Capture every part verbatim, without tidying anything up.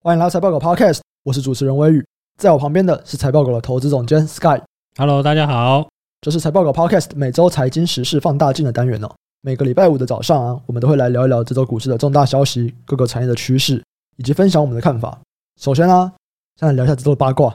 欢迎来到财报狗 Podcast， 我是主持人威宇，在我旁边的是财报狗的投资总监 Sky。Hello， 大家好，这是财报狗 Podcast 每周财经时事放大镜的单元哦。每个礼拜五的早上啊，我们都会来聊一聊这周股市的重大消息、各个产业的趋势，以及分享我们的看法。首先啊，先来聊一下这周的八卦。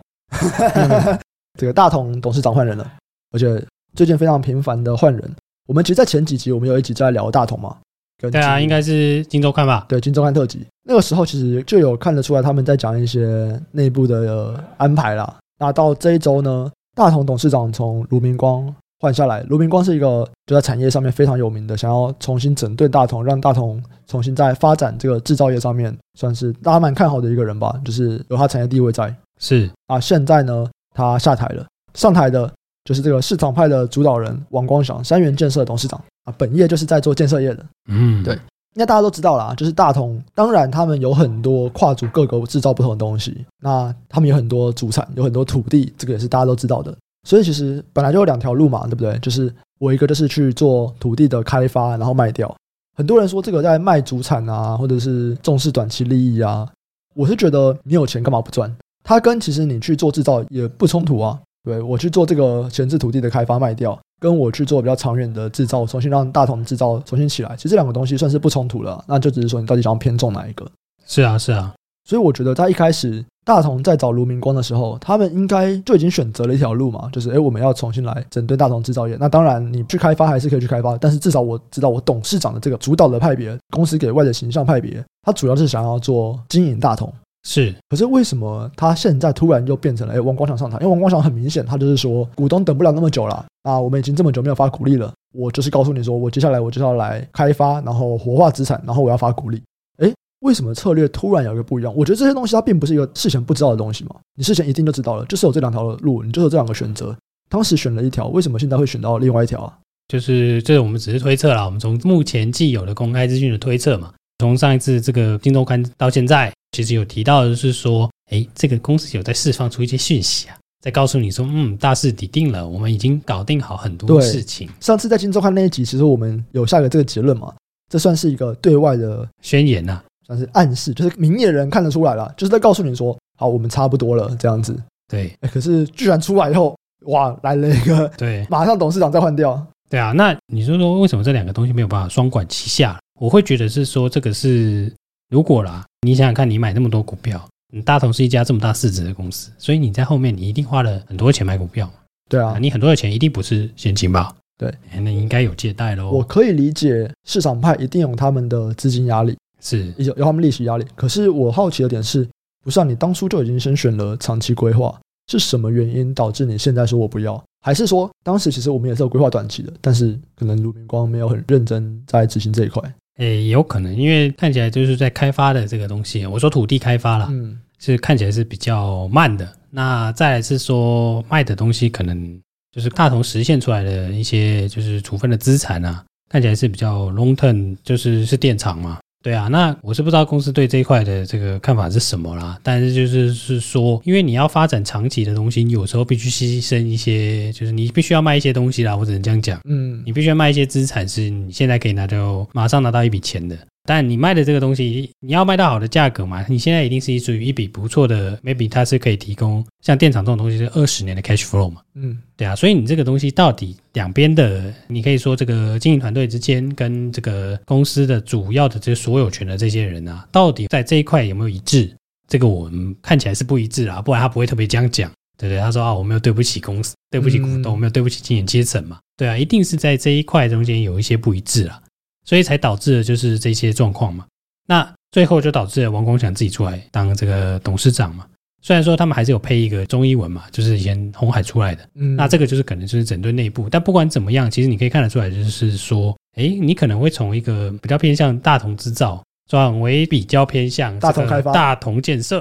这个大同董事长换人了，而且最近非常频繁的换人。我们其实在前几集我们有一集在聊大同嘛，对啊，应该是金周刊吧，对，金周刊特辑，那个时候其实就有看得出来他们在讲一些内部的安排啦。那到这一周呢，大同董事长从卢明光换下来。卢明光是一个就在产业上面非常有名的，想要重新整顿大同，让大同重新在发展这个制造业上面算是大家蛮看好的一个人吧，就是有他产业地位在，是啊。现在呢他下台了，上台的就是这个市场派的主导人王光祥，三元建设董事长啊，本业就是在做建设业的。嗯，对，那大家都知道啦，就是大同，当然他们有很多跨足各个制造不同的东西，那他们有很多主产，有很多土地，这个也是大家都知道的。所以其实本来就有两条路嘛，对不对？就是我一个就是去做土地的开发，然后卖掉。很多人说这个在卖主产啊，或者是重视短期利益啊，我是觉得你有钱干嘛不赚？它跟其实你去做制造也不冲突啊。对，我去做这个闲置土地的开发卖掉，跟我去做比较长远的制造，重新让大同制造重新起来，其实这两个东西算是不冲突了啊，那就只是说你到底想要偏重哪一个。是啊是啊，所以我觉得在一开始大同在找卢明光的时候，他们应该就已经选择了一条路嘛，就是诶我们要重新来整顿大同制造业。那当然你去开发还是可以去开发，但是至少我知道我董事长的这个主导的派别，公司给外的形象派别，他主要是想要做经营大同。是，可是为什么他现在突然就变成了、欸、王光祥上台？因为王光祥很明显他就是说股东等不了那么久了啊，我们已经这么久没有发股利了，我就是告诉你说我接下来我就要来开发，然后活化资产，然后我要发股利。诶，为什么策略突然有一个不一样？我觉得这些东西它并不是一个事前不知道的东西嘛，你事前一定就知道了，就是有这两条路，你就是有这两个选择，当时选了一条，为什么现在会选到另外一条啊？就是这我们只是推测啦，我们从目前既有的公开资讯的推测嘛，从上一次这个金周刊到现在其实有提到的是说，诶，这个公司有在释放出一些讯息啊，在告诉你说，嗯，大势已定了，我们已经搞定好很多事情。上次在金周刊那一集，其实我们有下个这个结论嘛，这算是一个对外的宣言啊，算是暗示，就是明眼人看得出来啦，就是在告诉你说，好，我们差不多了这样子。对，可是居然出来以后，哇，来了一个，对，马上董事长再换掉。对啊，那你说说为什么这两个东西没有办法双管齐下？我会觉得是说这个是。如果啦，你想想看，你买那么多股票，你大同是一家这么大市值的公司，所以你在后面你一定花了很多钱买股票。对啊，你很多的钱一定不是现金吧？对，那你应该有借贷咯。我可以理解市场派一定有他们的资金压力，是有他们利息压力。可是我好奇的点是，不是啊，你当初就已经先选了长期规划，是什么原因导致你现在说我不要？还是说当时其实我们也是有规划短期的，但是可能卢明光没有很认真在执行这一块？诶，有可能，因为看起来就是在开发的这个东西，我说土地开发啦，嗯，是看起来是比较慢的。那再来是说卖的东西，可能就是大同实现出来的一些就是处分的资产啊，看起来是比较 long term， 就是是电厂嘛。对啊，那我是不知道公司对这一块的这个看法是什么啦，但是就是是说，因为你要发展长期的东西，你有时候必须牺牲一些，就是你必须要卖一些东西啦，我只能这样讲。嗯，你必须要卖一些资产是你现在可以拿到马上拿到一笔钱的，但你卖的这个东西你要卖到好的价格嘛，你现在一定是属于一笔不错的 maybe 它是可以提供像电厂这种东西是二十年的 cash flow 嘛。嗯，对啊，所以你这个东西到底两边的，你可以说这个经营团队之间跟这个公司的主要的这所有权的这些人啊，到底在这一块有没有一致？这个我们看起来是不一致啦，不然他不会特别这样讲，对不对？他说啊，我没有对不起公司，对不起股东，我没有对不起经营阶层嘛。对啊，一定是在这一块中间有一些不一致啦，所以才导致了就是这些状况嘛。那最后就导致了王光祥自己出来当这个董事长嘛。虽然说他们还是有配一个中医文嘛，就是以前鸿海出来的、嗯、那这个就是可能就是整顿内部，但不管怎么样，其实你可以看得出来，就是说诶，你可能会从一个比较偏向大同制造转为比较偏向大同开发、大同建设。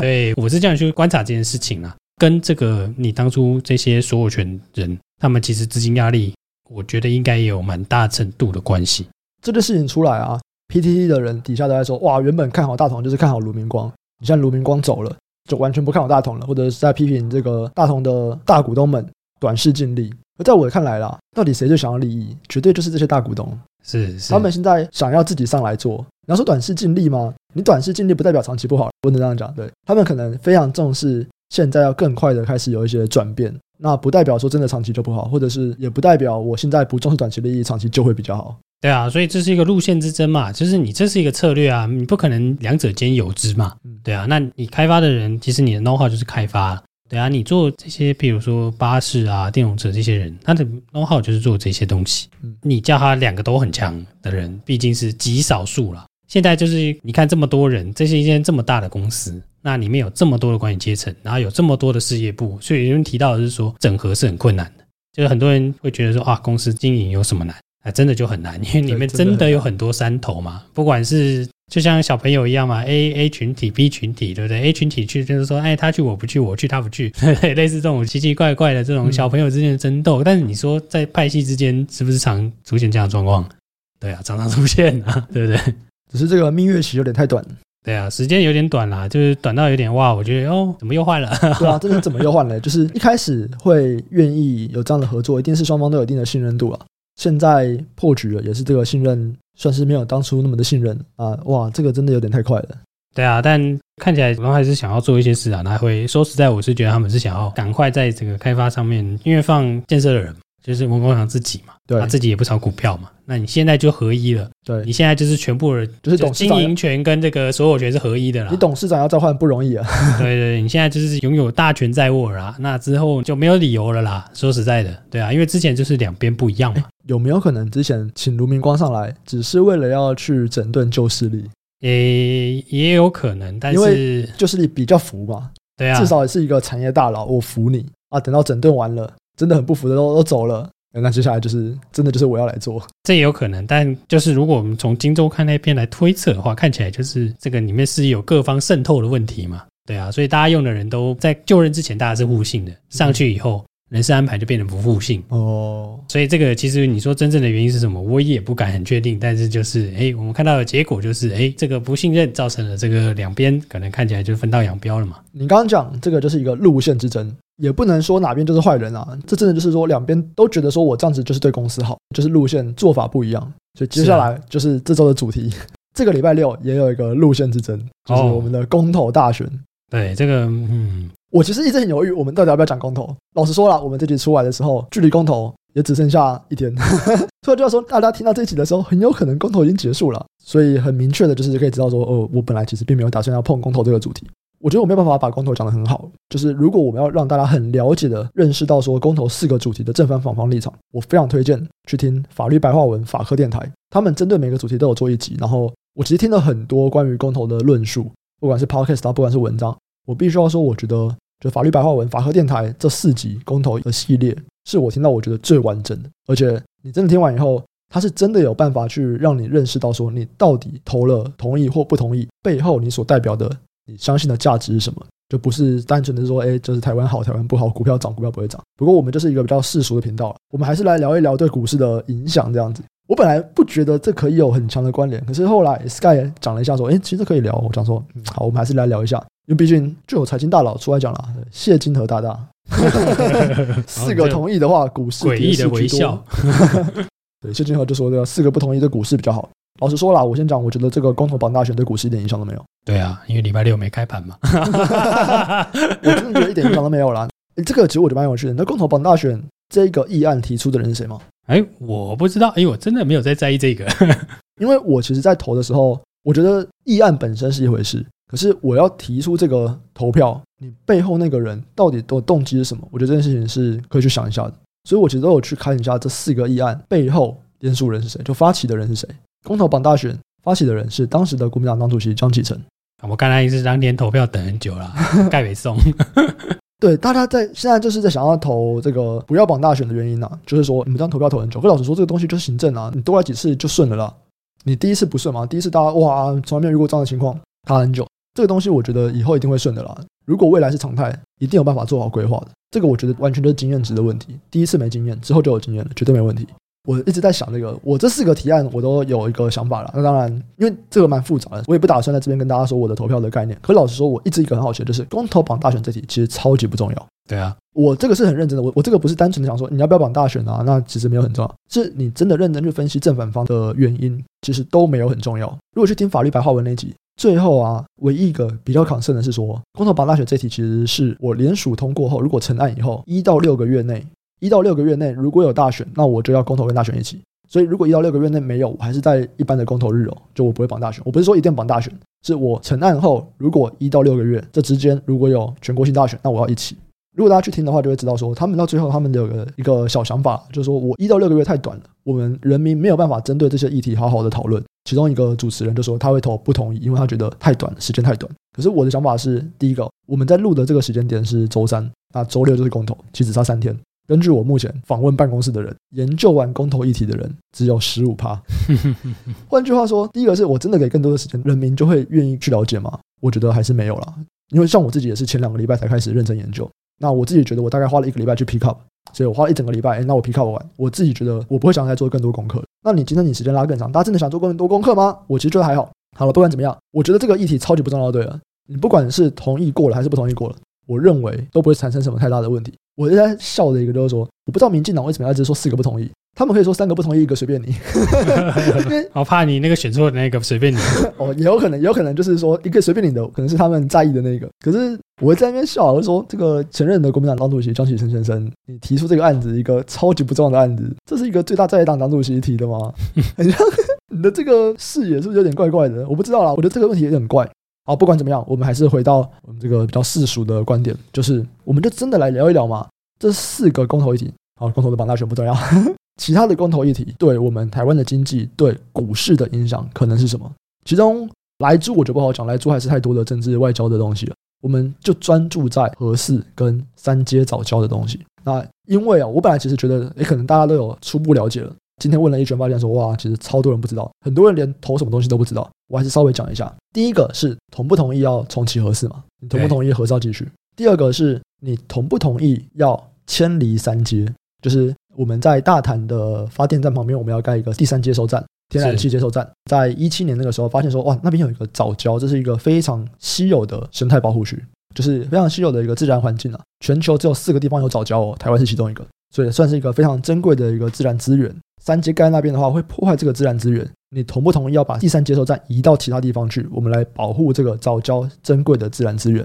对，我是这样去观察这件事情啦，跟这个你当初这些所有权人他们其实资金压力，我觉得应该也有蛮大程度的关系。这件事情出来啊 ，P T T 的人底下都在说，哇，原本看好大同就是看好卢明光，你现在卢明光走了，就完全不看好大同了，或者是在批评这个大同的大股东们，短视近利。而在我看来啦，到底谁最想要利益？绝对就是这些大股东，是是他们现在想要自己上来做。你要说短视近利吗？你短视近利不代表长期不好，不能这样讲。对，他们可能非常重视现在要更快的开始有一些转变，那不代表说真的长期就不好，或者是也不代表我现在不重视短期利益，长期就会比较好。对啊，所以这是一个路线之争嘛，就是你这是一个策略啊，你不可能两者兼有之嘛。对啊，那你开发的人，其实你的 know how 就是开发。对啊，你做这些，比如说巴士啊、电动车这些人，他的 know how 就是做这些东西。你叫他两个都很强的人，毕竟是极少数啦。现在就是你看这么多人，这是一间这么大的公司，那里面有这么多的管理阶层，然后有这么多的事业部，所以有人提到的是说整合是很困难的。就是很多人会觉得说啊，公司经营有什么难？啊、真的就很难，因为里面真的有很多山头嘛，不管是就像小朋友一样嘛 A, A 群体 B 群体，对不对？ A 群体去就是说哎，他去我不去，我去他不去，对对，类似这种奇奇怪怪的这种小朋友之间的争斗、嗯、但是你说在派系之间是不是常出现这样的状况？对啊，常常出现啊，对不对？只是这个蜜月期有点太短。对啊，时间有点短啦，就是短到有点哇，我觉得哦，怎么又换了？对啊，真的怎么又换了？就是一开始会愿意有这样的合作，一定是双方都有一定的信任度啊。现在破局了，也是这个信任算是没有当初那么的信任啊！哇，这个真的有点太快了。对啊，但看起来股东还是想要做一些事啊。那会说实在，我是觉得他们是想要赶快在这个开发上面，因为放建设的人就是文工厂自己嘛，他、啊、自己也不炒股票嘛。那你现在就合一了，对，你现在就是全部的，就是董事长经营权跟这个所有权是合一的啦。你董事长要召唤不容易啊。对对，你现在就是拥有大权在握啦，那之后就没有理由了啦。说实在的，对啊，因为之前就是两边不一样嘛。有没有可能之前请卢明光上来只是为了要去整顿旧势力？诶，也有可能，但是因为旧势力比较服嘛，对啊，至少也是一个产业大佬，我服你啊。等到整顿完了，真的很不服的 都, 都走了，那接下来就是真的就是我要来做，这也有可能。但就是如果我们从金周刊那边来推测的话，看起来就是这个里面是有各方渗透的问题嘛，对啊，所以大家用的人都在就任之前大家是互信的，上去以后。嗯，人事安排就变成不互信哦，所以这个其实你说真正的原因是什么，我也不敢很确定。但是就是，哎，我们看到的结果就是，哎，这个不信任造成了这个两边可能看起来就分道扬镳了嘛。你刚刚讲这个就是一个路线之争，也不能说哪边就是坏人啊，这真的就是说两边都觉得说我这样子就是对公司好，就是路线做法不一样。所以接下来就是这周的主题，啊、这个礼拜六也有一个路线之争，就是我们的公投大选。哦、对这个，嗯。我其实一直很犹豫我们到底要不要讲公投，老实说啦，我们这集出来的时候距离公投也只剩下一天所以就要说大家听到这一集的时候很有可能公投已经结束了，所以很明确的就是可以知道说、呃、我本来其实并没有打算要碰公投这个主题。我觉得我没有办法把公投讲得很好，就是如果我们要让大家很了解的认识到说公投四个主题的正反反方立场，我非常推荐去听法律白话文法科电台，他们针对每个主题都有做一集，然后我其实听了很多关于公投的论述，不管是 podcast 啊，不管是文章，我必须要说我觉得就法律白话文法科电台这四集公投的系列是我听到我觉得最完整的，而且你真的听完以后它是真的有办法去让你认识到说你到底投了同意或不同意背后你所代表的你相信的价值是什么，就不是单纯的说哎，就是台湾好台湾不好，股票涨股票不会涨。不过我们就是一个比较世俗的频道，我们还是来聊一聊对股市的影响这样子。我本来不觉得这可以有很强的关联，可是后来 Sky 讲了一下说哎，其实这可以聊，我讲说、嗯、好我们还是来聊一下，因为毕竟就有财经大佬出来讲了，谢金河大大四个同意的话股市诡异的微笑对，谢金河就说的四个不同意对股市比较好。老实说啦，我先讲我觉得这个公投榜大选对股市一点影响都没有。对啊，因为礼拜六没开盘嘛我真的觉得一点影响都没有啦。这个其实我觉得蛮有趣的，那公投榜大选这个议案提出的人是谁吗？哎，我不知道，因为我真的没有在在意这个因为我其实在投的时候我觉得议案本身是一回事，可是我要提出这个投票你背后那个人到底的动机是什么，我觉得这件事情是可以去想一下的。所以我其实都有去看一下这四个议案背后联署人是谁，就发起的人是谁。公投榜大选发起的人是当时的国民党党主席江启臣。我刚才是当天投票等很久了盖北宋对，大家在现在就是在想要投这个不要榜大选的原因啊，就是说你们这样投票投很久，可老实说这个东西就是行政啊，你多来几次就顺了啦，你第一次不顺嘛，第一次大家哇从来没有遇过这样的情况，卡很久，这个东西我觉得以后一定会顺的啦。如果未来是常态，一定有办法做好规划的。这个我觉得完全就是经验值的问题，第一次没经验之后就有经验了，绝对没问题。我一直在想这个，我这四个提案我都有一个想法了。那当然因为这个蛮复杂的，我也不打算在这边跟大家说我的投票的概念。可老实说我一直一个很好奇，就是公投绑大选这题其实超级不重要。对啊，我这个是很认真的， 我, 我这个不是单纯的想说你要不要绑大选啊，那其实没有很重要，是你真的认真去分析正反方的原因其实都没有很重要。如果去听法律白话文那集，最后啊唯一一个比较 concern 的是说公投绑大选这题其实是我联署通过后，如果成案以后一到六个月内一到六个月内如果有大选，那我就要公投跟大选一起。所以如果一到六个月内没有，我还是在一般的公投日哦，就我不会绑大选。我不是说一定绑大选，是我成案后如果一到六个月这之间如果有全国性大选，那我要一起。如果大家去听的话就会知道说他们到最后他们有个一个小想法，就是说我一到六个月太短了，我们人民没有办法针对这些议题好好的讨论。其中一个主持人就说他会投不同意，因为他觉得太短，时间太短。可是我的想法是，第一个我们在录的这个时间点是周三，那周六就是公投，其实差三天。根据我目前访问办公室的人，研究完公投议题的人只有 百分之十五。 换句话说，第一个是我真的给更多的时间，人民就会愿意去了解吗？我觉得还是没有啦。因为像我自己也是前两个礼拜才开始认真研究，那我自己觉得我大概花了一个礼拜去 pick up， 所以我花了一整个礼拜、欸、那我 pick up 完，我自己觉得我不会想再做更多功课。那你今天你时间拉更长，大家真的想做更多功课吗？我其实觉得还好。好了，不管怎么样，我觉得这个议题超级不重要。对了，你不管是同意过了还是不同意过了，我认为都不会产生什么太大的问题。我一直在笑的一个就是说，我不知道民进党为什么要一直说四个不同意，他们可以说三个不同意，一个随便你。好怕你那个选错的那个随便你。哦，也有可能，也有可能就是说一个随便你的，可能是他们在意的那个。可是我在那边笑，我说这个前任的国民党党主席江启臣先生，你提出这个案子，一个超级不重要的案子，这是一个最大在野党党主席提的吗？很像你的这个视野是不是有点怪怪的？我不知道啦，我觉得这个问题有点怪。好，不管怎么样，我们还是回到我们这个比较世俗的观点，就是我们就真的来聊一聊嘛，这四个公投议题。好，公投的绑大选不重要，其他的公投议题对我们台湾的经济、对股市的影响可能是什么？其中莱猪我就不好讲，莱猪还是太多的政治外交的东西了，我们就专注在核四跟三接藻礁的东西。那因为啊，我本来其实觉得，诶，可能大家都有初步了解了。今天问了一圈，发现说哇，其实超多人不知道，很多人连投什么东西都不知道。我还是稍微讲一下。第一个是同不同意要重启核四嘛？你同不同意核四要继续？第二个是你同不同意要迁离三接，就是我们在大潭的发电站旁边，我们要盖一个第三接收站，天然气接收站。在一七年那个时候，发现说哇，那边有一个藻礁，这是一个非常稀有的生态保护区，就是非常稀有的一个自然环境啊。全球只有四个地方有藻礁哦，台湾是其中一个，所以算是一个非常珍贵的一个自然资源。三接盖那边的话会破坏这个自然资源，你同不同意要把第三接收站移到其他地方去，我们来保护这个藻礁珍贵的自然资源。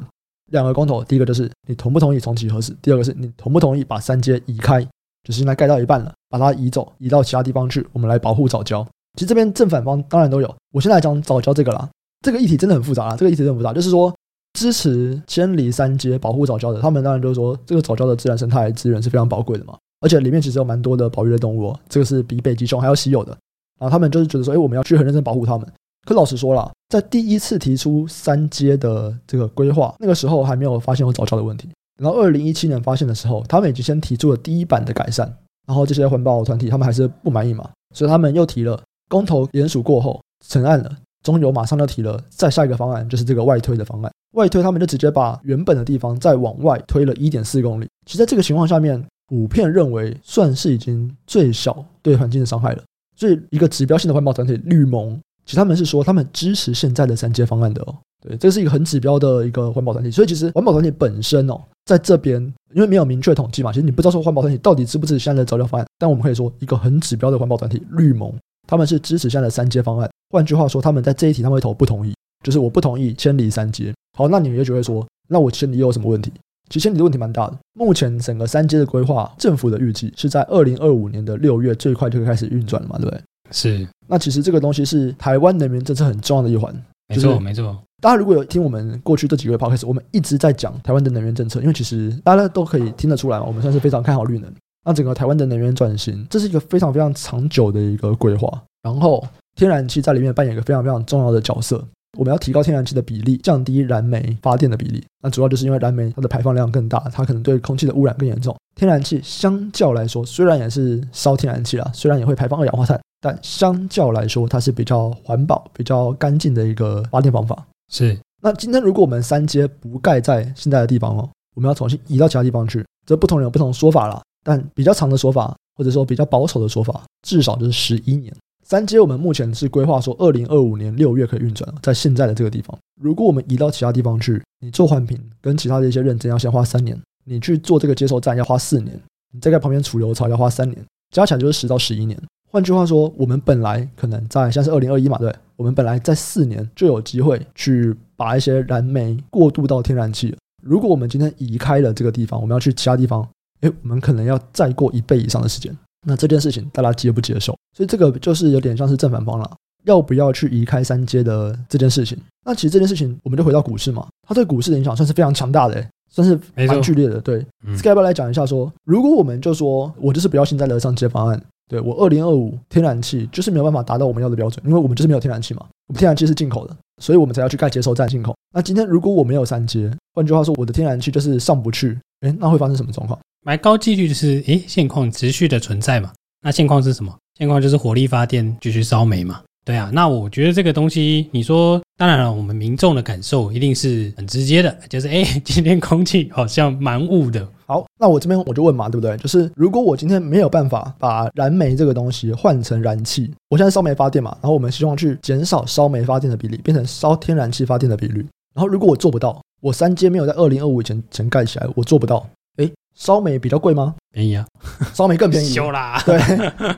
两个公投，第一个就是你同不同意重启核四，第二个是你同不同意把三接移开，就是现在盖到一半了，把它移走，移到其他地方去，我们来保护藻礁。其实这边正反方当然都有，我先来讲藻礁这个啦，这个议题真的很复杂啦，这个议题真的很复杂，就是说支持迁离三接保护藻礁的，他们当然就是说这个藻礁的自然生态资源是非常宝贵的嘛，而且里面其实有蛮多的保育类动物、哦、这个是比北极熊还要稀有的。然后他们就是觉得说、欸、我们要去很认真保护他们。可老实说啦，在第一次提出三接的这个规划那个时候还没有发现有藻礁的问题，然后二零一七年发现的时候他们已经先提出了第一版的改善，然后这些环保团体他们还是不满意嘛，所以他们又提了公投联署过后成案了，中油马上就提了再下一个方案，就是这个外推的方案。外推他们就直接把原本的地方再往外推了 一点四公里。其实在这个情况下面，普遍认为算是已经最小对环境的伤害了，所以一个指标性的环保团体绿盟，其实他们是说他们支持现在的三接方案的哦。对，这是一个很指标的一个环保团体，所以其实环保团体本身哦，在这边因为没有明确统计嘛，其实你不知道说环保团体到底支不支持现在的藻礁方案，但我们可以说一个很指标的环保团体绿盟，他们是支持现在的三接方案。换句话说，他们在这一题他们会投不同意，就是我不同意迁离三接。好，那你也就会说，那我迁离又有什么问题？其实迁离的问题蛮大的。目前整个三接的规划，政府的预计是在二零二五年的六月最快就会开始运转了嘛，对不对？是。那其实这个东西是台湾能源政策很重要的一环。没错，没错。大家如果有听我们过去这几个 podcast， 我们一直在讲台湾的能源政策，因为其实大家都可以听得出来，我们算是非常看好绿能。那整个台湾的能源转型，这是一个非常非常长久的一个规划。然后，天然气在里面扮演一个非常非常重要的角色。我们要提高天然气的比例，降低燃煤发电的比例，那主要就是因为燃煤它的排放量更大，它可能对空气的污染更严重。天然气相较来说，虽然也是烧天然气啦，虽然也会排放二氧化碳，但相较来说它是比较环保比较干净的一个发电方法。是。那今天如果我们三接不盖在现在的地方哦，我们要重新移到其他地方去，这不同人有不同说法啦，但比较长的说法，或者说比较保守的说法，至少就是十一年。三阶我们目前是规划说二零二五年六月可以运转，在现在的这个地方。如果我们移到其他地方去，你做环评跟其他的一些认证要先花三年，你去做这个接收站要花四年，你再在旁边储留槽要花三年，加起来就是十到十一年。换句话说，我们本来可能在现在是二零二一嘛，对，我们本来在四年就有机会去把一些燃煤过渡到天然气了。如果我们今天移开了这个地方，我们要去其他地方，诶，我们可能要再过一倍以上的时间。那这件事情大家接不接受？所以这个就是有点像是正反方啦，要不要去移开三阶的这件事情。那其实这件事情我们就回到股市嘛，它对股市的影响算是非常强大的、欸、算是蛮剧烈的。对、嗯、Sky 来讲一下说，如果我们就说我就是不要现在的上阶方案，对，我二零二五天然气就是没有办法达到我们要的标准，因为我们就是没有天然气嘛，我们天然气是进口的，所以我们才要去盖接收站进口。那今天如果我没有三阶，换句话说我的天然气就是上不去，诶，那会发生什么状况？蛮高几率就是诶，现况持续的存在嘛。那现况是什么？现况就是火力发电继续烧煤嘛。对啊，那我觉得这个东西，你说当然了，我们民众的感受一定是很直接的，就是诶，今天空气好像蛮雾的。好，那我这边我就问嘛，对不对？就是如果我今天没有办法把燃煤这个东西换成燃气，我现在烧煤发电嘛，然后我们希望去减少烧煤发电的比例，变成烧天然气发电的比率。然后如果我做不到，我三阶没有在二零二五以 前, 前盖起来，我做不到。诶，烧煤比较贵吗？便宜啊，烧煤更便宜。修啦，对，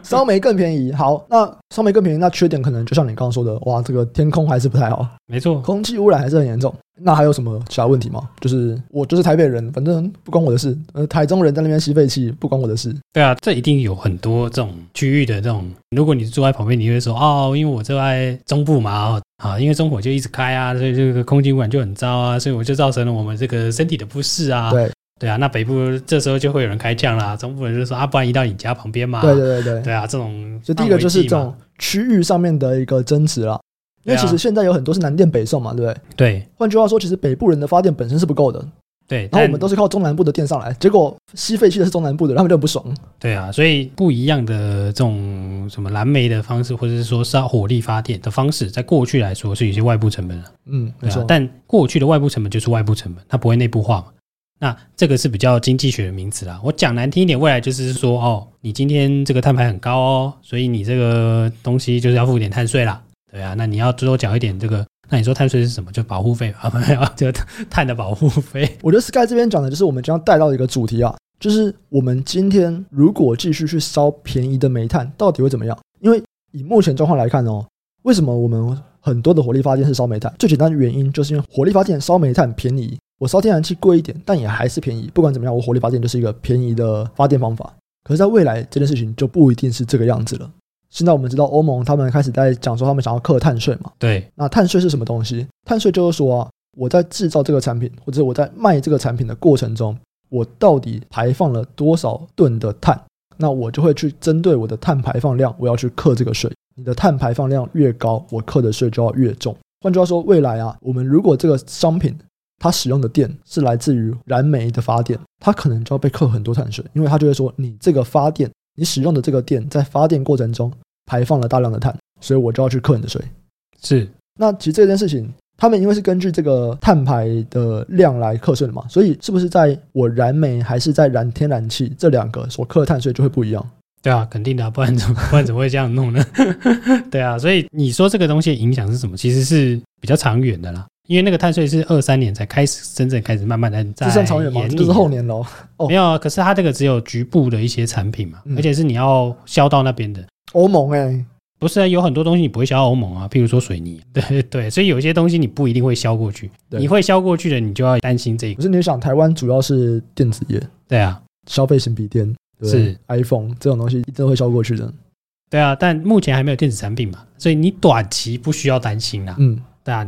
烧煤更便宜。好，那烧煤更便宜，那缺点可能就像你刚刚说的，哇，这个天空还是不太好。没错，空气污染还是很严重。那还有什么其他问题吗？就是我就是台北人，反正不关我的事。呃，台中人在那边吸废气，不关我的事。对啊，这一定有很多这种区域的这种。如果你住在旁边，你会说哦，因为我住在中部嘛，啊，因为中火就一直开啊，所以这个空气污染就很糟啊，所以我就造成了我们这个身体的不适啊。对。对啊，那北部这时候就会有人开降啦，中部人就说啊，不然移到你家旁边嘛。对对对对，对啊，这种就第一个就是这种区域上面的一个争执啦，因为其实现在有很多是南电北送嘛，对不对？对，换句话说，其实北部人的发电本身是不够的。对，然后我们都是靠中南部的电上来，结果吸废气的是中南部的，他们就很不爽。对啊，所以不一样的这种什么燃煤的方式，或者是说是火力发电的方式，在过去来说是有些外部成本了。嗯，没错、啊。但过去的外部成本就是外部成本，它不会内部化嘛。那这个是比较经济学的名词啦，我讲难听一点，未来就是说哦，你今天这个碳排很高哦，所以你这个东西就是要付点碳税啦，对啊，那你要多缴一点这个，那你说碳税是什么？就保护费啊，没有，就碳的保护费。我觉得 Sky 这边讲的就是我们将要带到一个主题啊，就是我们今天如果继续去烧便宜的煤炭，到底会怎么样？因为以目前状况来看哦，为什么我们很多的火力发电是烧煤炭？最简单的原因就是因为火力发电烧煤炭便宜。我烧天然气贵一点，但也还是便宜，不管怎么样，我火力发电就是一个便宜的发电方法。可是在未来这件事情就不一定是这个样子了。现在我们知道欧盟他们开始在讲说他们想要课碳税嘛，对，那碳税是什么东西？碳税就是说啊，我在制造这个产品或者我在卖这个产品的过程中，我到底排放了多少吨的碳，那我就会去针对我的碳排放量，我要去课这个税。你的碳排放量越高，我课的税就要越重。换句话说，未来啊，我们如果这个商品它使用的电是来自于燃煤的发电，它可能就要被扣很多碳税，因为它就会说你这个发电，你使用的这个电在发电过程中排放了大量的碳，所以我就要去扣你的税。是，那其实这件事情他们因为是根据这个碳排的量来课税的嘛，所以是不是在我燃煤还是在燃天然气这两个所课的碳税就会不一样？对啊，肯定的、啊、不然怎么不然怎么会这样弄呢？对啊，所以你说这个东西的影响是什么，其实是比较长远的啦，因为那个碳税是二三年才开始真正开始慢慢的在，这算长远吗？就是后年咯、哦、没有，可是它这个只有局部的一些产品嘛、嗯、而且是你要销到那边的欧盟耶、欸、不是啊，有很多东西你不会销欧盟啊，譬如说水泥，对对，所以有些东西你不一定会销过去，你会销过去的你就要担心这一个。可是你想台湾主要是电子业，对啊，消费型笔电，对，是 iPhone 这种东西一定会销过去的。对啊，但目前还没有电子产品嘛，所以你短期不需要担心啦、啊、嗯，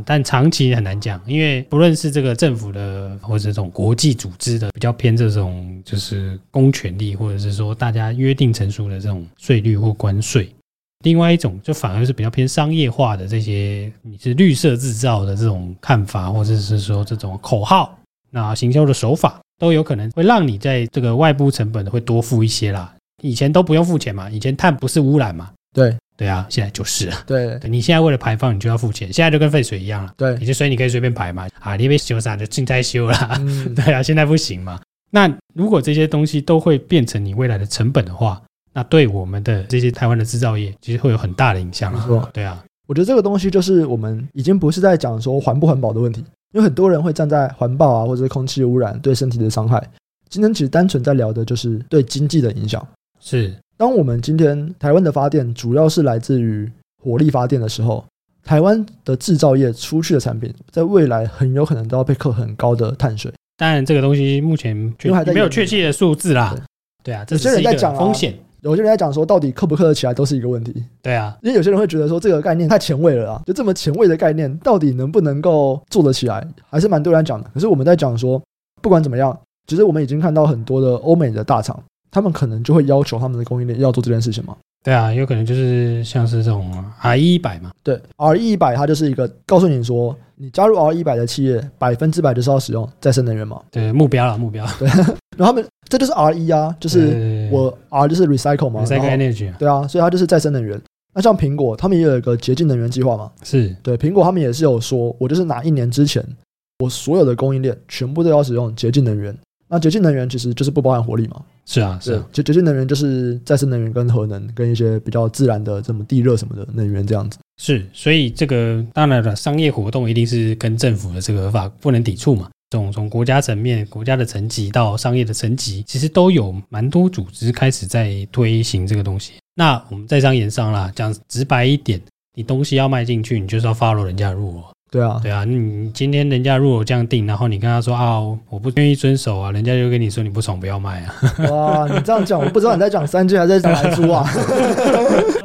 但长期很难讲，因为不论是这个政府的或者这种国际组织的比较偏这种就是公权力，或者是说大家约定成熟的这种税率或关税，另外一种就反而是比较偏商业化的这些你是绿色制造的这种看法，或者是说这种口号，那行销的手法都有可能会让你在这个外部成本会多付一些啦。以前都不用付钱嘛，以前碳不是污染嘛，对对啊，现在就是了。 对, 对，你现在为了排放你就要付钱，现在就跟废水一样了。对，你就所以你可以随便排嘛，啊，你被修啥就尽在修啦、嗯、对啊，现在不行嘛。那如果这些东西都会变成你未来的成本的话，那对我们的这些台湾的制造业其实会有很大的影响、啊、对啊，我觉得这个东西就是我们已经不是在讲说环不环保的问题，因为很多人会站在环保啊或者是空气污染对身体的伤害，今天其实单纯在聊的就是对经济的影响。是当我们今天台湾的发电主要是来自于火力发电的时候，台湾的制造业出去的产品在未来很有可能都要被扣很高的碳税，但这个东西目前没有确切的数字啦。 对, 对啊，这只是一个风险。有些人在讲说到底扣不扣得起来都是一个问题。对啊，因为有些人会觉得说这个概念太前卫了啊，就这么前卫的概念到底能不能够做得起来还是蛮多人讲的。可是我们在讲说不管怎么样，其实我们已经看到很多的欧美的大厂，他们可能就会要求他们的供应链要做这件事情嘛。对啊，有可能就是像是这种 R 一百 嘛。对， R 一百 它就是一个告诉你说你加入 R 一百 的企业百分之百就是要使用再生能源嘛。对，目标啦，目标。对，然后他们这就是 R 一 啊，就是我 R 就是 recycle 嘛， recycle energy。 对啊，所以它就是再生能源。那像苹果他们也有一个洁净能源计划嘛。是，对，苹果他们也是有说我就是哪一年之前我所有的供应链全部都要使用洁净能源。那洁净能源其实就是不包含火力嘛。是啊，是啊，洁净能源就是再生能源跟核能跟一些比较自然的什么地热什么的能源这样子。是，所以这个当然了，商业活动一定是跟政府的这个合法不能抵触嘛。从从国家层面、国家的层级到商业的层级，其实都有蛮多组织开始在推行这个东西。那我们在商言商啦，讲直白一点，你东西要卖进去，你就是要 follow 人家的入哦。对啊，对啊，你今天人家如果这样定，然后你跟他说啊，我不愿意遵守啊，人家就跟你说你不爽不要卖啊。哇，你这样讲，我不知道你在讲三G还是在讲来猪啊？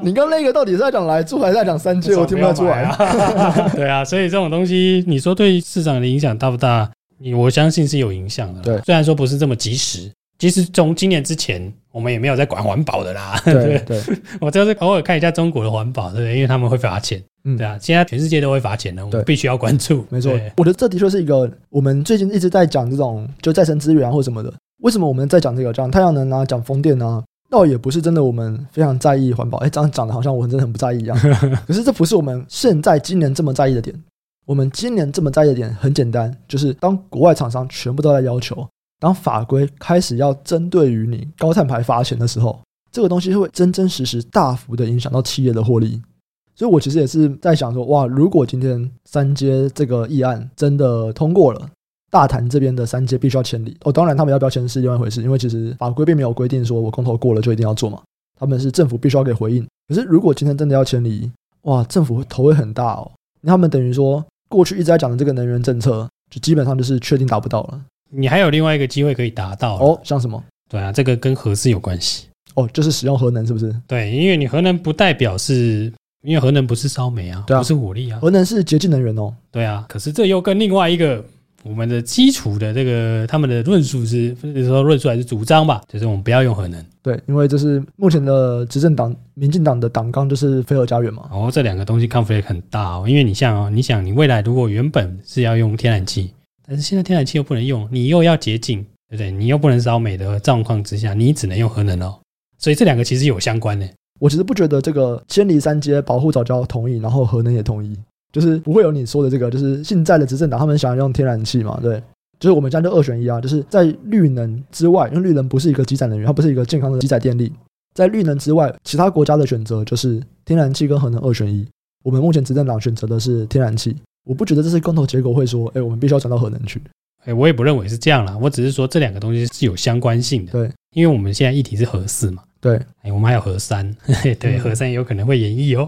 你刚那个到底是在讲来猪还是在讲三G？我听不出来啊。对啊，所以这种东西，你说对市场的影响大不大？我相信是有影响的。对，虽然说不是这么及时。其实从今年之前我们也没有在管环保的啦。对对，我就是偶尔看一下中国的环保，对不对？因为他们会罚钱，嗯，对啊，现在全世界都会罚钱了，我们必须要关注。没错，我觉得这的确是一个我们最近一直在讲这种就再生资源啊或什么的。为什么我们在讲这个讲太阳能啊、讲风电啊，倒也不是真的我们非常在意环保。哎，这样讲的好像我真的很不在意一样。可是这不是我们现在今年这么在意的点。我们今年这么在意的点很简单，就是当国外厂商全部都在要求，当法规开始要针对于你高碳排罚钱的时候，这个东西会真真实实大幅的影响到企业的获利。所以我其实也是在想说，哇，如果今天三阶这个议案真的通过了，大潭这边的三阶必须要迁离。哦，当然他们要不要迁是另外一回事，因为其实法规并没有规定说我公投过了就一定要做嘛，他们是政府必须要给回应。可是如果今天真的要迁离，哇，政府头会很大哦。他们等于说过去一直在讲的这个能源政策，就基本上就是确定达不到了。你还有另外一个机会可以达到哦，像什么？对啊，这个跟核是有关系哦，就是使用核能是不是？对，因为你核能不代表是，因为核能不是烧煤啊，对啊，不是火力啊，核能是洁净能源哦。对啊，可是这又跟另外一个我们的基础的这个他们的论述是，就是说论述还是主张吧，就是我们不要用核能。对，因为这是目前的执政党民进党的党纲就是非核家园嘛。哦，这两个东西 conflict 很大哦，因为你像哦，你想你未来如果原本是要用天然气。但是现在天然气又不能用，你又要洁净，对不对？你又不能烧煤的状况之下，你只能用核能哦。所以这两个其实有相关的。我其实不觉得这个千里三街保护藻礁同意，然后核能也同意，就是不会有你说的这个，就是现在的执政党他们想要用天然气嘛，对，就是我们现在就二选一啊，就是在绿能之外，因为绿能不是一个积载能源，它不是一个健康的积载电力，在绿能之外，其他国家的选择就是天然气跟核能二选一。我们目前执政党选择的是天然气。我不觉得这是公投结果会说，哎、欸，我们必须要转到核能去。哎、欸，我也不认为是这样啦，我只是说这两个东西是有相关性的。对，因为我们现在议题是核四嘛。对，哎、欸，我们还有核三，对，核三有可能会延役哦。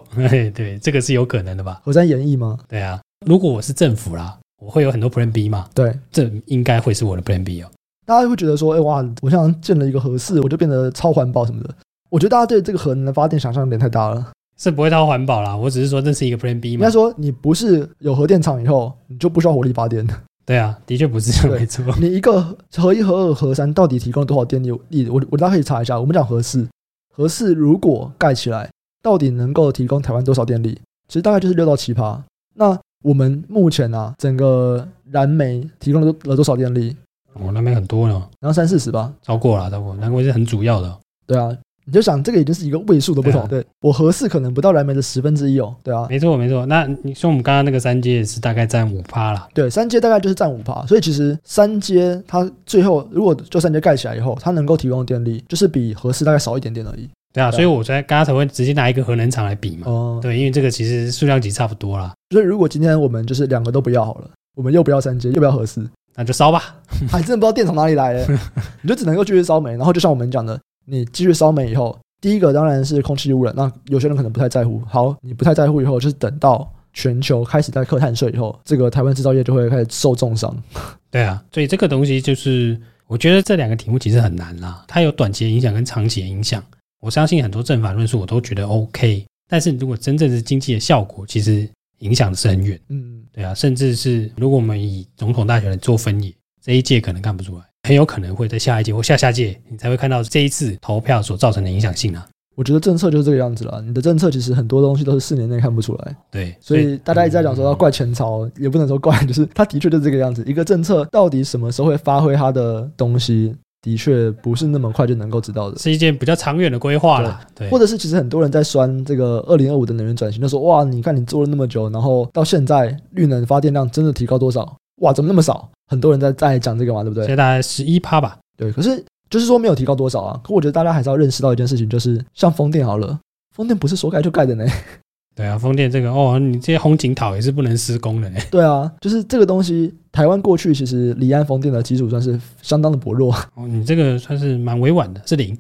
对，这个是有可能的吧？核三延役吗？对啊，如果我是政府啦，我会有很多 Plan B 嘛。对，这应该会是我的 Plan B 哦。大家会觉得说，哎、欸、哇，我像建了一个核四，我就变得超环保什么的。我觉得大家对这个核能的发电想象有点太大了。是不会到环保啦，我只是说这是一个 Plan B 嘛。应该说你不是有核电厂以后，你就不需要火力发电。对啊，的确不是没错。你一个核一、核二、核三到底提供了多少电力？我我大家可以查一下。我们讲核四，核四如果盖起来，到底能够提供台湾多少电力？其实大概就是六到七趴。那我们目前啊，整个燃煤提供了多少电力？哦，那边很多呢，然后三四十吧，超过了，超过，那个是很主要的。对啊。你就想这个已经是一个位数的不同， 对,、啊、对，我核四可能不到燃煤的十分之一哦，对啊，没错没错。那你说我们刚刚那个三阶是大概占 百分之五 啦，对，三阶大概就是占 百分之五， 所以其实三阶它最后如果就三阶盖起来以后，它能够提供的电力就是比核四大概少一点点而已。对啊，所以我才刚刚才会直接拿一个核能厂来比嘛。哦，对，因为这个其实数量级差不多啦。所以如果今天我们就是两个都不要好了，我们又不要三阶，又不要核四，那就烧吧。还真的不知道电从哪里来的，你就只能够继续烧煤。然后就像我们讲的，你继续烧煤以后，第一个当然是空气污染，那有些人可能不太在乎。好，你不太在乎以后，就是等到全球开始在课碳税以后，这个台湾制造业就会开始受重伤。对啊，所以这个东西就是我觉得这两个题目其实很难啦，它有短期的影响跟长期的影响。我相信很多政法论述我都觉得 OK， 但是如果真正是经济的效果，其实影响的是很远。嗯，对啊，甚至是如果我们以总统大选来做分野，这一届可能看不出来，很有可能会在下一届或下下届你才会看到这一次投票所造成的影响性啊。我觉得政策就是这个样子啦，你的政策其实很多东西都是四年内看不出来。对，所以大家一直在讲说要怪前朝、嗯、也不能说怪，就是它的确就是这个样子。一个政策到底什么时候会发挥它的东西，的确不是那么快就能够知道的，是一件比较长远的规划啦。对，或者是其实很多人在酸这个二零二五的能源转型，就说哇，你看你做了那么久，然后到现在绿能发电量真的提高多少？哇，怎么那么少？很多人在在讲这个嘛，对不对？现在大概 百分之十一 吧。对，可是就是说没有提高多少啊。可我觉得大家还是要认识到一件事情，就是像风电好了，风电不是说盖就盖的呢。对啊，风电这个哦，你这些红景岛也是不能施工的。对啊，就是这个东西，台湾过去其实离岸风电的基础算是相当的薄弱。哦，你这个算是蛮委婉的，是零。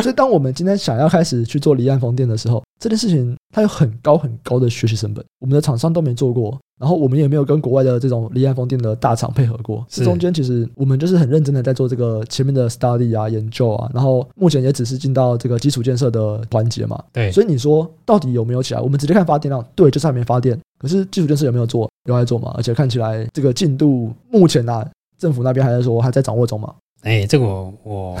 所以当我们今天想要开始去做离岸风电的时候，这件事情它有很高很高的学习成本，我们的厂商都没做过，然后我们也没有跟国外的这种离岸风电的大厂配合过。这中间其实我们就是很认真的在做这个前面的 study 啊、研究啊，然后目前也只是进到这个基础建设的环节嘛。对，所以你说到底有没有起来？我们直接看发电量，对，就是还没发电。可是基础建设有没有做？有在做嘛？而且看起来这个进度目前啊，政府那边还在说还在掌握中嘛。哎、欸，这个我我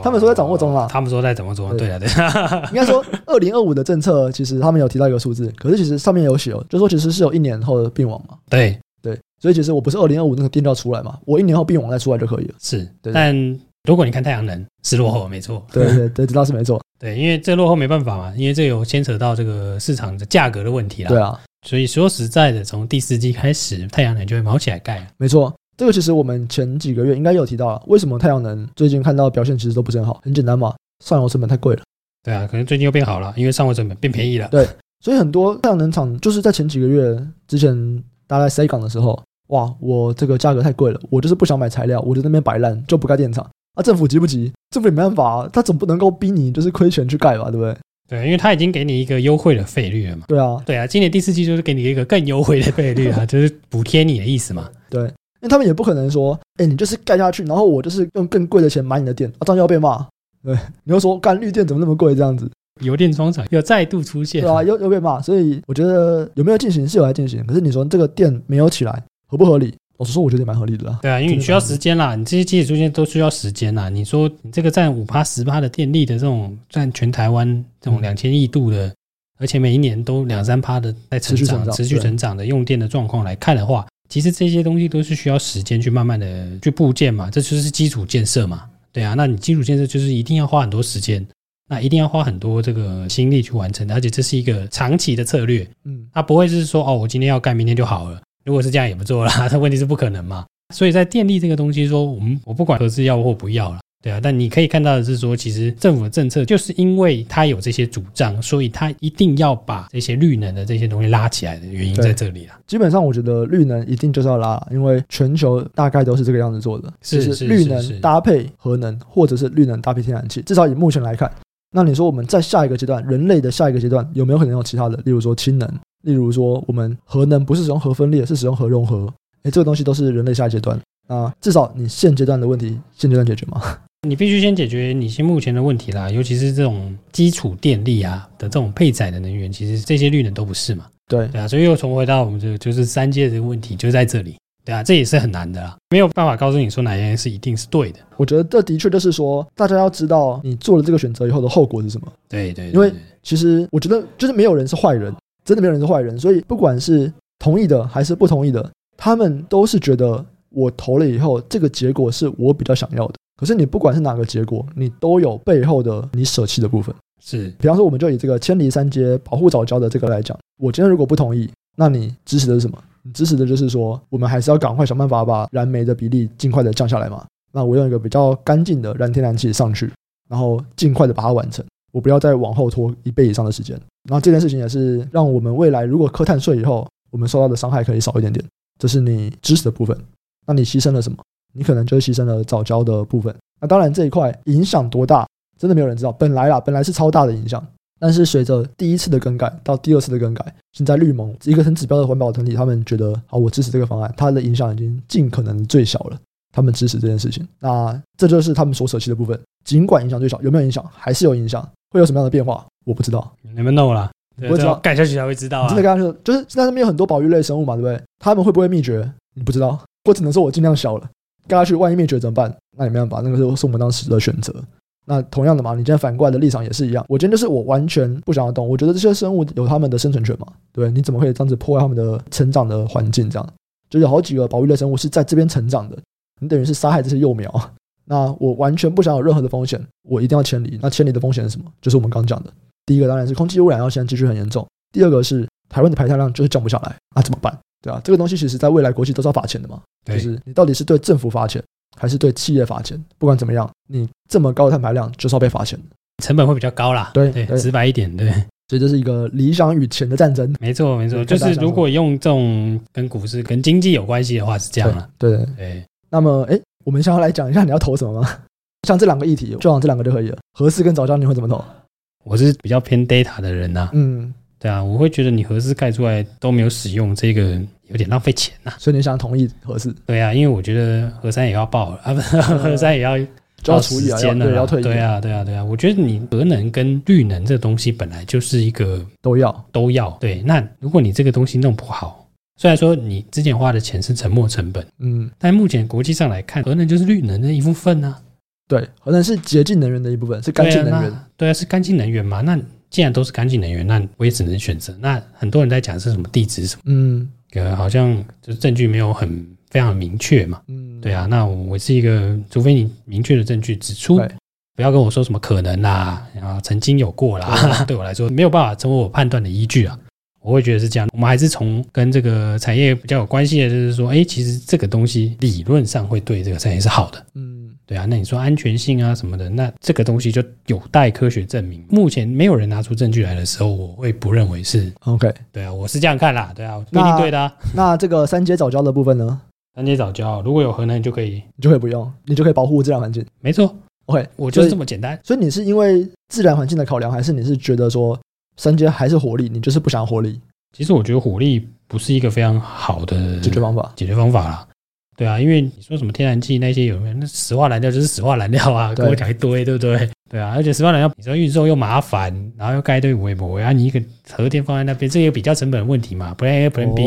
他们说在掌握中啦，他们说在掌握中，对啊对啊。应该说二零二五的政策，其实他们有提到一个数字，可是其实上面有写哦，就说其实是有一年后的并网嘛。对对，所以其实我不是二零二五那个电调出来嘛，我一年后并网再出来就可以了。是，對對對，但如果你看太阳能是落后，没错。对对对，知道是没错。对，因为这落后没办法嘛，因为这有牵扯到这个市场的价格的问题啦。对啊，所以说实在的，从第四季开始，太阳能就会毛起来盖了。没错。这个其实我们前几个月应该有提到了，为什么太阳能最近看到表现其实都不是很好？很简单嘛，上游成本太贵了。对啊，可能最近又变好了，因为上游成本变便宜了。对，所以很多太阳能厂就是在前几个月之前，大家在塞港的时候，哇，我这个价格太贵了，我就是不想买材料，我就在那边摆烂，就不盖电厂。啊，政府急不急？政府也没办法、啊，他总不能够逼你就是亏钱去盖吧，对不对？对，因为他已经给你一个优惠的费率了嘛。对啊，对啊，今年第四季就是给你一个更优惠的费率啊，就是补贴你的意思嘛。对。因为他们也不可能说，哎、欸，你就是盖下去，然后我就是用更贵的钱买你的电，啊，这样就要被骂。对，你又说干绿电怎么那么贵这样子，油电双涨又再度出现，对啊，又又被骂。所以我觉得有没有进行是有来进行，可是你说这个电没有起来合不合理？老实说，我觉得也蛮合理的啦。对啊，因为你需要时间啦，你这些基础建设都需要时间啦。你说你这个占 百分之五、百分之十 的电力的这种占全台湾这种两千亿度的、嗯，而且每一年都两三%的在成长、持续成长的用电的状况来看的话。其实这些东西都是需要时间去慢慢的去布建嘛，这就是基础建设嘛。对啊，那你基础建设就是一定要花很多时间，那一定要花很多这个心力去完成的，而且这是一个长期的策略。嗯，它不会是说哦，我今天要盖明天就好了，如果是这样也不做啦，这问题是不可能嘛。所以在电力这个东西说，我们我不管核四要或不要啦，对啊，但你可以看到的是说，其实政府的政策就是因为它有这些主张，所以它一定要把这些绿能的这些东西拉起来的原因在这里啦。基本上我觉得绿能一定就是要拉，因为全球大概都是这个样子做的，是就是绿能搭配核能，或者是绿能搭配天然气，至少以目前来看。那你说我们在下一个阶段，人类的下一个阶段有没有可能有其他的，例如说氢能，例如说我们核能不是使用核分裂，是使用核融合，这个东西都是人类下一阶段。那至少你现阶段的问题现阶段解决吗？你必须先解决你现目前的问题啦，尤其是这种基础电力啊的这种配载的能源，其实这些绿能都不是嘛。对对啊，所以又重回到我们就就是三阶的问题就在这里。对啊，这也是很难的啦，没有办法告诉你说哪样是一定是对的。我觉得这的确就是说，大家要知道你做了这个选择以后的后果是什么。对 对, 对, 对, 对，因为其实我觉得就是没有人是坏人，真的没有人是坏人，所以不管是同意的还是不同意的，他们都是觉得我投了以后这个结果是我比较想要的。可是你不管是哪个结果，你都有背后的你舍弃的部分。是，比方说我们就以这个迁离三接保护藻礁的这个来讲，我今天如果不同意，那你支持的是什么？你支持的就是说我们还是要赶快想办法把燃煤的比例尽快的降下来嘛，那我用一个比较干净的燃天然气上去。然后尽快的把它完成，我不要再往后拖一倍以上的时间。然后这件事情也是让我们未来如果课碳税以后，我们受到的伤害可以少一点点。这是你知识的部分。那你牺牲了什么？你可能就牺牲了早教的部分。那当然这一块影响多大真的没有人知道，本来啦本来是超大的影响，但是随着第一次的更改到第二次的更改，现在绿盟一个很指标的环保团体，他们觉得好，我支持这个方案，它的影响已经尽可能最小了，他们支持这件事情。那这就是他们所舍弃的部分，尽管影响最小，有没有影响？还是有影响。会有什么样的变化？我不知道。你们弄了我不知道，改下去才会知道啊。真的跟他说，就是现在那边有很多保育类生物嘛，对不对？他们会不会灭绝？你不知道。我只能说我尽量小了，跟他去，万一灭绝怎么办？那也没办法，那个是我们当时的选择。那同样的嘛，你今天反过来的立场也是一样。我今天就是我完全不想要动，我觉得这些生物有他们的生存权嘛，对，你怎么会这样子破坏他们的成长的环境？这样就有好几个保育类生物是在这边成长的，你等于是杀害这些幼苗。那我完全不想有任何的风险，我一定要迁离。那迁离的风险是什么？就是我们刚讲的，第一个当然是空气污染要先继续很严重，第二个是台湾的排碳量就是降不下来，那、啊、怎么办？对啊，这个东西其实在未来国际都是要罚钱的嘛，就是你到底是对政府罚钱还是对企业罚钱，不管怎么样，你这么高的碳排量就是要被罚钱的，成本会比较高啦。 对, 对, 对，直白一点，对。所以这是一个理想与钱的战争。没错没错，就是如果用这种跟股市跟经济有关系的话是这样啦。对对 对, 对。那么诶，我们想要来讲一下你要投什么吗？像这两个议题，就讲这两个就可以了。核四跟藻礁你会怎么投？我是比较偏 data 的人啊，嗯，对啊，我会觉得你核四盖出来都没有使用，这个有点浪费钱啊。所以你想同意核四？对啊，因为我觉得核三也要爆了，啊、核三也要就要处理啊，对，要退役。对啊，对啊，对啊，我觉得你核能跟绿能这东西本来就是一个都要都要。对，那如果你这个东西弄不好，虽然说你之前花的钱是沉没成本，嗯，但目前国际上来看，核能就是绿能的一部分啊。对，核能是洁净能源的一部分，是干净能源。对啊，对啊，是干净能源嘛？那既然都是干净能源，那我也只能选择。那很多人在讲是什么地质什么，嗯，呃，好像就是证据没有很非常明确嘛，嗯，对啊。那我是一个，除非你明确的证据指出，不要跟我说什么可能啦，然后曾经有过啦，对我来说没有办法成为我判断的依据啊。我会觉得是这样，我们还是从跟这个产业比较有关系的，就是说，哎，其实这个东西理论上会对这个产业是好的，嗯。对啊，那你说安全性啊什么的，那这个东西就有待科学证明。目前没有人拿出证据来的时候，我会不认为是 OK。对啊，我是这样看啦。对啊，不一定对的啊。那这个三阶藻礁的部分呢？三阶藻礁如果有核能，你就可以，你就可以不用，你就可以保护自然环境。没错 ，OK， 我就是这么简单。所以你是因为自然环境的考量，还是你是觉得说三阶还是火力，你就是不想火力？其实我觉得火力不是一个非常好的解决方法，解决方法啦。对啊，因为你说什么天然气那些有没有？那石化燃料就是石化燃料啊，跟我讲一堆，对不对？对啊，而且石化燃料你说运送又麻烦，然后又盖一堆围膜啊，你一个核电放在那边，这也比较成本的问题嘛，不然 A 不然 B，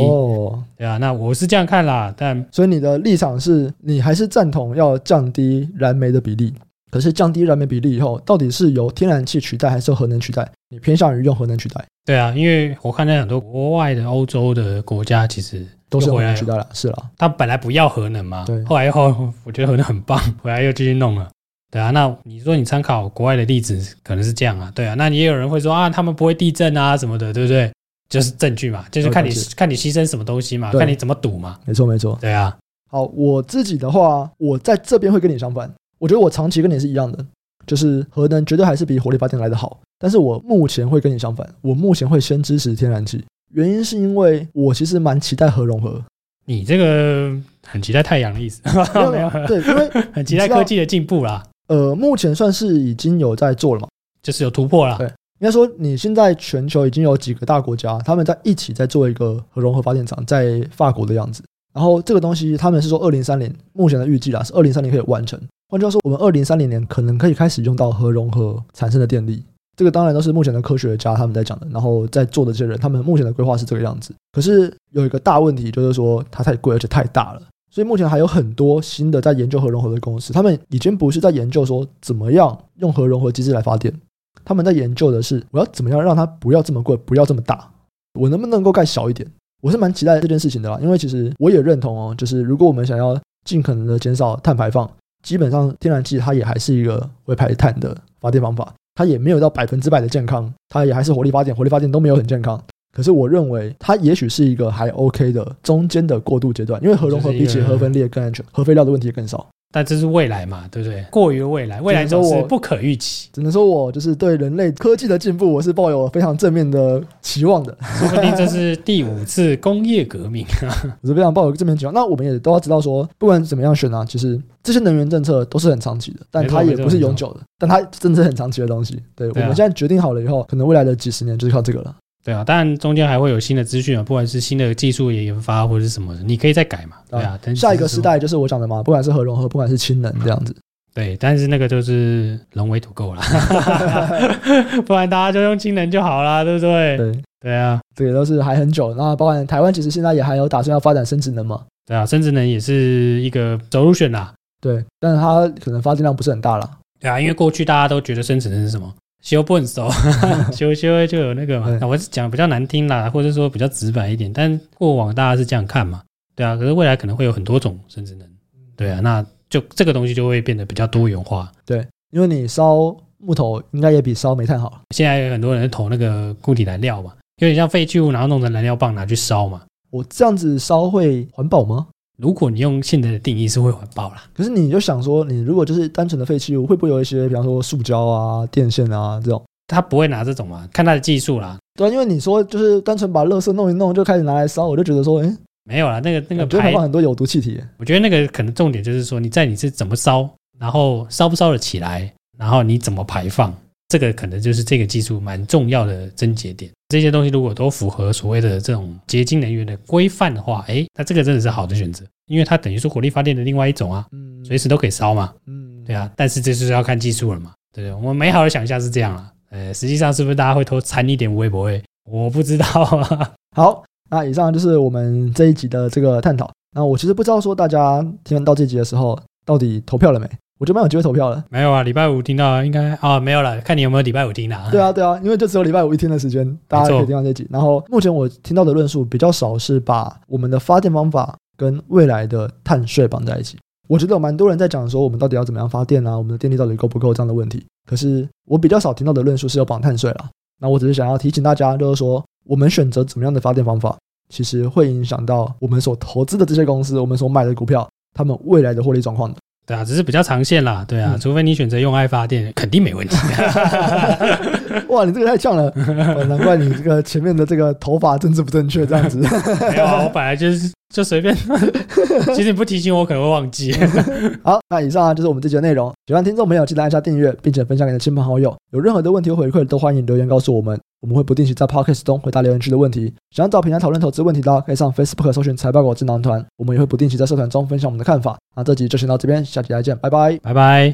对啊，那我是这样看啦。但所以你的立场是你还是赞同要降低燃煤的比例，可是降低燃煤比例以后，到底是由天然气取代还是核能取代？你偏向于用核能取代？对啊，因为我看到很多国外的欧洲的国家其实。都是回来取代了，是了。他本来不要核能嘛，对。后来以后我觉得核能很棒，回来又继续弄了。对啊，那你说你参考国外的例子，可能是这样啊，对啊。那也有人会说啊，他们不会地震啊什么的，对不对？就是证据嘛，就是看你看你牺牲什么东西嘛，看你怎么赌嘛。没错没错，对啊。好，我自己的话，我在这边会跟你相反。我觉得我长期跟你是一样的，就是核能绝对还是比火力发电来的好，但是我目前会跟你相反，我目前会先支持天然气。原因是因为我其实蛮期待核融合。你这个很期待太阳的意思？没有，对，因为很期待科技的进步啦。呃，目前算是已经有在做了嘛，就是有突破啦。对，应该说你现在全球已经有几个大国家，他们在一起在做一个核融合发电厂，在法国的样子。然后这个东西他们是说二零三零，目前的预计啦是二零三零可以完成。换句话说，我们二零三零年可能可以开始用到核融合产生的电力。这个当然都是目前的科学家他们在讲的，然后在做的这些人，他们目前的规划是这个样子。可是有一个大问题，就是说它太贵而且太大了，所以目前还有很多新的在研究核融合的公司，他们已经不是在研究说怎么样用核融合机制来发电，他们在研究的是我要怎么样让它不要这么贵，不要这么大，我能不能够盖小一点。我是蛮期待这件事情的啦，因为其实我也认同哦，就是如果我们想要尽可能的减少碳排放，基本上天然气它也还是一个会排碳的发电方法，它也没有到百分之百的健康，它也还是火力发电，火力发电都没有很健康。可是我认为它也许是一个还 OK 的中间的过渡阶段，因为核融合比起核分裂更安全，核废料的问题也更少。但这是未来嘛，对不对？过于未来，未来总是不可预期。只能说我就是对人类科技的进步，我是抱有非常正面的期望的。说不定这是第五次工业革命啊！我是非常抱有正面期望。那我们也都要知道说，不管怎么样选啊，其实这些能源政策都是很长期的，但它也不是永久的，但它真的是很长期的东西。对，对啊，我们现在决定好了以后，可能未来的几十年就是靠这个了。对啊，当然中间还会有新的资讯啊，不管是新的技术也研发或者是什么，你可以再改嘛。对啊，下一个时代就是我讲的嘛，不管是核融合，不管是氢能这样子。对，但是那个就是人为土够啦不然大家就用氢能就好啦，对不对？对对啊，这个都是还很久。那包含台湾其实现在也还有打算要发展生质能嘛。对啊，生质能也是一个首入选啦。对，但是它可能发电量不是很大啦。对啊，因为过去大家都觉得生质能是什么？修笨手修修就有那个嘛，我是讲比较难听啦，或者说比较直白一点，但过往大家是这样看嘛，对啊，可是未来可能会有很多种生质能，对啊，那就这个东西就会变得比较多元化。对，因为你烧木头应该也比烧煤炭好，现在有很多人投那个固体燃料嘛，有点像废弃物然后弄成燃料棒拿去烧嘛。我这样子烧会环保吗？如果你用现在的定义是会环保啦，可是你就想说你如果就是单纯的废弃物，会不会有一些比方说塑胶啊电线啊这种，他不会拿这种嘛，看他的技术啦。对啊，因为你说就是单纯把垃圾弄一弄就开始拿来烧，我就觉得说诶、欸、没有啦，那个那个排我觉得排放很多有毒气体。我觉得那个可能重点就是说你在你是怎么烧，然后烧不烧得起来，然后你怎么排放，这个可能就是这个技术蛮重要的症结点。这些东西如果都符合所谓的这种洁净能源的规范的话，诶，那这个真的是好的选择，因为它等于是火力发电的另外一种啊，嗯，随时都可以烧嘛，嗯，对啊，但是这就是要看技术了嘛，对不对？我们美好的想象是这样啦，呃，实际上是不是大家会偷掺一点微博诶，我不知道啊。好，那以上就是我们这一集的这个探讨。那我其实不知道说大家听到这集的时候到底投票了没？我就没有机会投票了。没有啊，礼拜五听到应该啊，没有了，看你有没有礼拜五听啦。对啊对啊，因为就只有礼拜五一天的时间，大家可以听到这集。然后目前我听到的论述比较少是把我们的发电方法跟未来的碳税绑在一起。我觉得有蛮多人在讲说我们到底要怎么样发电啊，我们的电力到底够不够这样的问题。可是我比较少听到的论述是有绑碳税啦。那我只是想要提醒大家，就是说我们选择怎么样的发电方法，其实会影响到我们所投资的这些公司，我们所买的股票，他们未来的获利状况的。对啊，只是比较长线啦，对啊，嗯、除非你选择用爱发电，肯定没问题。哇，你这个太呛了，难怪你这个前面的这个头发政治不正确这样子。没有啊，我本来就是就随便，其实你不提醒我，我可能会忘记。好，那以上、啊、就是我们这集的内容。喜欢听众朋友，记得按下订阅，并且分享给你的亲朋好友。有任何的问题或回馈，都欢迎留言告诉我们，我们会不定期在 podcast 中回答留言区的问题。想找平台讨论投资问题的，可以上 Facebook 搜寻财报狗智囊团，我们也会不定期在社团中分享我们的看法。那这集就先到这边，下集再见，拜拜，拜拜。